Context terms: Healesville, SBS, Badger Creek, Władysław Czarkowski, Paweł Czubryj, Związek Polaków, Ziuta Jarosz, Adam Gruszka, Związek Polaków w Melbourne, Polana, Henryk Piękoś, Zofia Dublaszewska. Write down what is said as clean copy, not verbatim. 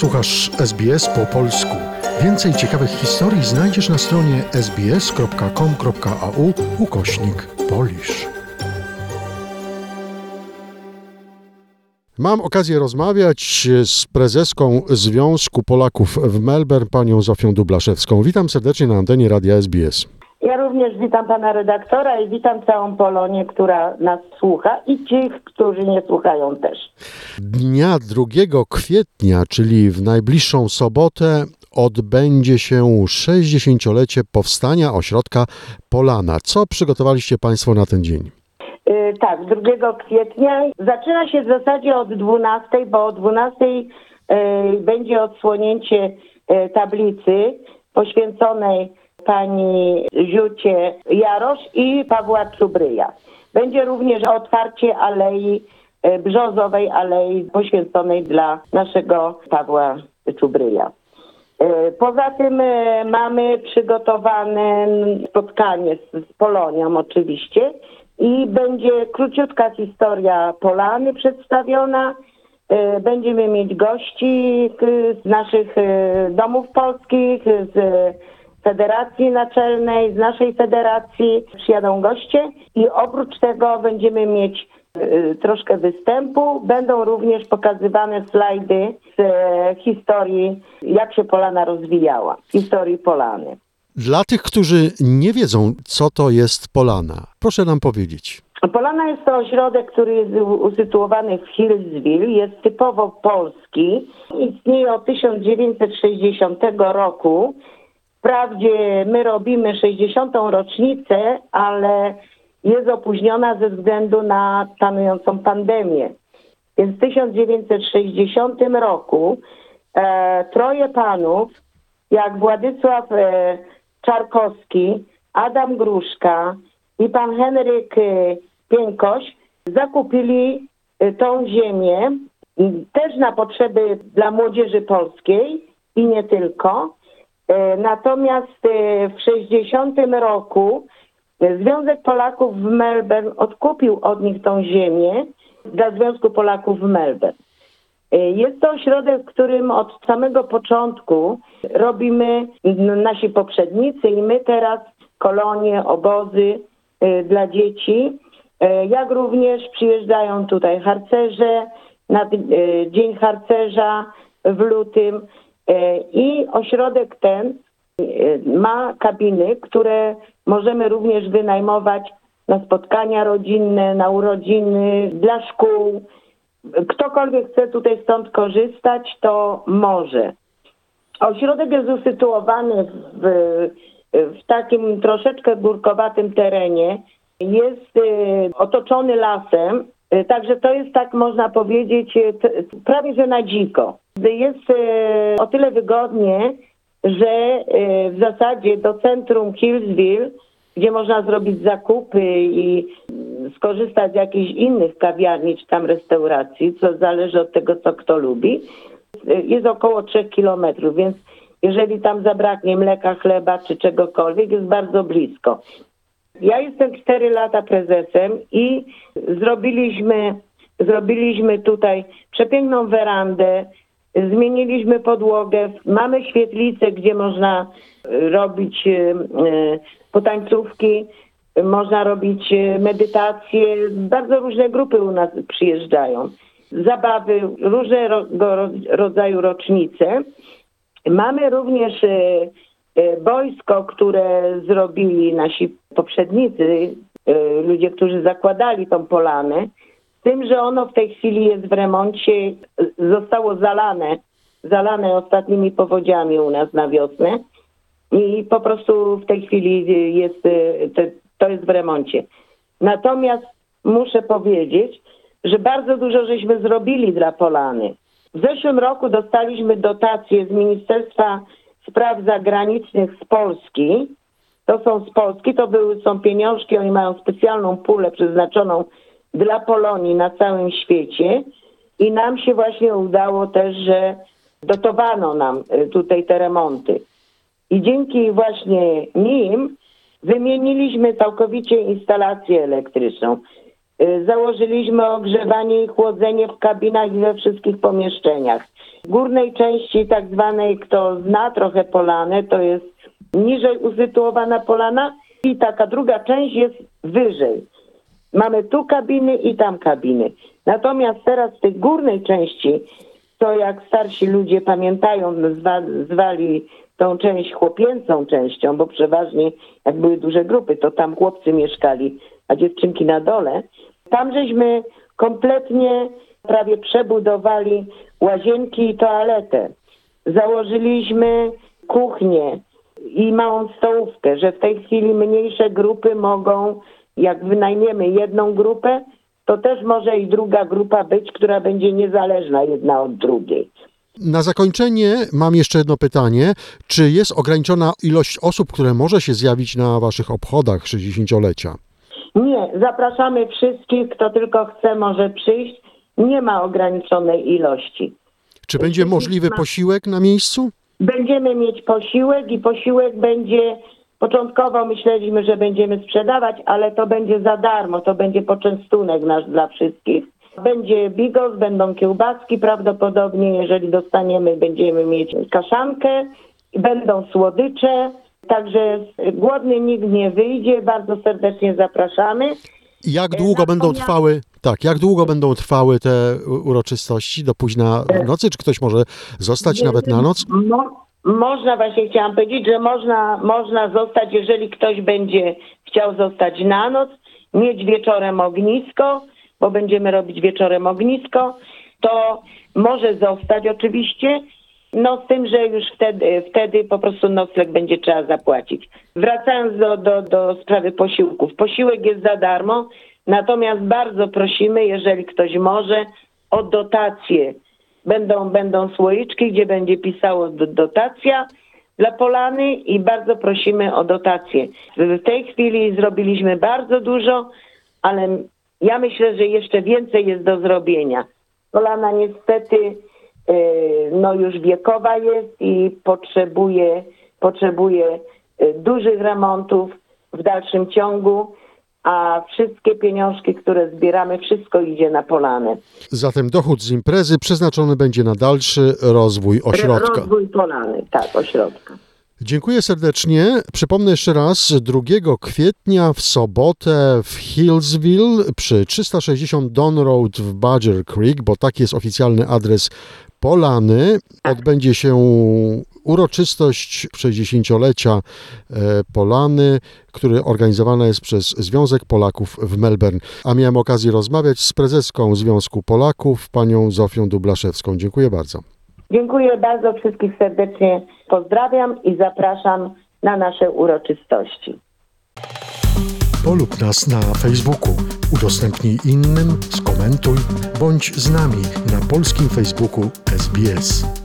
Słuchasz SBS po polsku. Więcej ciekawych historii znajdziesz na stronie sbs.com.au/polish. Mam okazję rozmawiać z prezeską Związku Polaków w Melbourne, panią Zofią Dublaszewską. Witam serdecznie na antenie Radia SBS. Ja również witam pana redaktora i witam całą Polonię, która nas słucha i tych, którzy nie słuchają też. Dnia 2 kwietnia, czyli w najbliższą sobotę, odbędzie się 60-lecie powstania ośrodka Polana. Co przygotowaliście państwo na ten dzień? Tak, 2 kwietnia. Zaczyna się w zasadzie od 12, bo o 12 będzie odsłonięcie tablicy poświęconej pani Ziucie Jarosz i Pawła Czubryja. Będzie również otwarcie Alei Brzozowej, alei poświęconej dla naszego Pawła Czubryja. Poza tym mamy przygotowane spotkanie z Polonią oczywiście i będzie króciutka historia Polany przedstawiona. Będziemy mieć gości z naszych domów polskich, z Federacji Naczelnej, z naszej federacji przyjadą goście i oprócz tego będziemy mieć troszkę występu. Będą również pokazywane slajdy z historii, jak się Polana rozwijała, historii Polany. Dla tych, którzy nie wiedzą, co to jest Polana, proszę nam powiedzieć. Polana jest to ośrodek, który jest usytuowany w Healesville, jest typowo polski. Istnieje od 1960 roku. Wprawdzie my robimy 60. rocznicę, ale jest opóźniona ze względu na panującą pandemię. Więc w 1960 roku troje panów, jak Władysław Czarkowski, Adam Gruszka i pan Henryk Piękoś, zakupili tą ziemię też na potrzeby dla młodzieży polskiej i nie tylko. Natomiast w 60 roku Związek Polaków w Melbourne odkupił od nich tą ziemię dla Związku Polaków w Melbourne. Jest to ośrodek, w którym od samego początku robimy, nasi poprzednicy i my teraz, kolonie, obozy dla dzieci, jak również przyjeżdżają tutaj harcerze na Dzień Harcerza w lutym. I ośrodek ten ma kabiny, które możemy również wynajmować na spotkania rodzinne, na urodziny, dla szkół. Ktokolwiek chce tutaj stąd korzystać, to może. Ośrodek jest usytuowany w takim troszeczkę górkowatym terenie. Jest otoczony lasem, także to jest, tak można powiedzieć, prawie że na dziko. Jest o tyle wygodnie, że w zasadzie do centrum Healesville, gdzie można zrobić zakupy i skorzystać z jakichś innych kawiarni czy tam restauracji, co zależy od tego, co kto lubi, jest około 3 kilometrów, więc jeżeli tam zabraknie mleka, chleba czy czegokolwiek, jest bardzo blisko. Ja jestem 4 lata prezesem i zrobiliśmy tutaj przepiękną werandę, zmieniliśmy podłogę, mamy świetlicę, gdzie można robić potańcówki, można robić medytacje. Bardzo różne grupy u nas przyjeżdżają. Zabawy, różnego rodzaju rocznice. Mamy również boisko, które zrobili nasi poprzednicy, ludzie, którzy zakładali tą Polanę. Z tym, że ono w tej chwili jest w remoncie, zostało zalane ostatnimi powodziami u nas na wiosnę i po prostu w tej chwili jest, to jest w remoncie. Natomiast muszę powiedzieć, że bardzo dużo żeśmy zrobili dla Polany. W zeszłym roku dostaliśmy dotacje z Ministerstwa Spraw Zagranicznych z Polski. To są z Polski, są pieniążki, oni mają specjalną pulę przeznaczoną dla Polonii na całym świecie i nam się właśnie udało też, że dotowano nam tutaj te remonty. I dzięki właśnie nim wymieniliśmy całkowicie instalację elektryczną. Założyliśmy ogrzewanie i chłodzenie w kabinach i we wszystkich pomieszczeniach. W górnej części tak zwanej, kto zna trochę Polany, to jest niżej usytuowana Polana i taka druga część jest wyżej. Mamy tu kabiny i tam kabiny. Natomiast teraz w tej górnej części, to jak starsi ludzie pamiętają, zwali tą część chłopięcą częścią, bo przeważnie jak były duże grupy, to tam chłopcy mieszkali, a dziewczynki na dole. Tam żeśmy kompletnie prawie przebudowali łazienki i toaletę. Założyliśmy kuchnię i małą stołówkę, że w tej chwili mniejsze grupy mogą, jak wynajmiemy jedną grupę, to też może i druga grupa być, która będzie niezależna jedna od drugiej. Na zakończenie mam jeszcze jedno pytanie. Czy jest ograniczona ilość osób, które może się zjawić na waszych obchodach 60-lecia? Nie, zapraszamy wszystkich, kto tylko chce, może przyjść. Nie ma ograniczonej ilości. Czy będzie możliwy posiłek na miejscu? Będziemy mieć posiłek i posiłek będzie... Początkowo myśleliśmy, że będziemy sprzedawać, ale to będzie za darmo, to będzie poczęstunek nasz dla wszystkich. Będzie bigos, będą kiełbaski prawdopodobnie, jeżeli dostaniemy, będziemy mieć kaszankę, będą słodycze, także głodny nikt nie wyjdzie, bardzo serdecznie zapraszamy. Jak długo będą trwały te uroczystości? Do późna w nocy? Czy ktoś może zostać nawet na noc? Można, właśnie chciałam powiedzieć, że można zostać, jeżeli ktoś będzie chciał zostać na noc, mieć wieczorem ognisko, bo będziemy robić wieczorem ognisko, to może zostać oczywiście, no z tym, że już wtedy po prostu nocleg będzie trzeba zapłacić. Wracając do sprawy posiłków. Posiłek jest za darmo, natomiast bardzo prosimy, jeżeli ktoś może, o dotację. Będą słoiczki, gdzie będzie pisało dotacja dla Polany i bardzo prosimy o dotację. W tej chwili zrobiliśmy bardzo dużo, ale ja myślę, że jeszcze więcej jest do zrobienia. Polana niestety już wiekowa jest i potrzebuje dużych remontów w dalszym ciągu. A wszystkie pieniążki, które zbieramy, wszystko idzie na Polanę. Zatem dochód z imprezy przeznaczony będzie na dalszy rozwój ośrodka. Rozwój Polany, tak, ośrodka. Dziękuję serdecznie. Przypomnę jeszcze raz, 2 kwietnia w sobotę w Healesville przy 360 Don Road w Badger Creek, bo taki jest oficjalny adres Polany, odbędzie się uroczystość 60-lecia Polany, który organizowana jest przez Związek Polaków w Melbourne. A miałem okazję rozmawiać z prezeską Związku Polaków, panią Zofią Dublaszewską. Dziękuję bardzo. Dziękuję bardzo, wszystkich serdecznie pozdrawiam i zapraszam na nasze uroczystości. Polub nas na Facebooku, udostępnij innym, skomentuj, bądź z nami na polskim Facebooku SBS.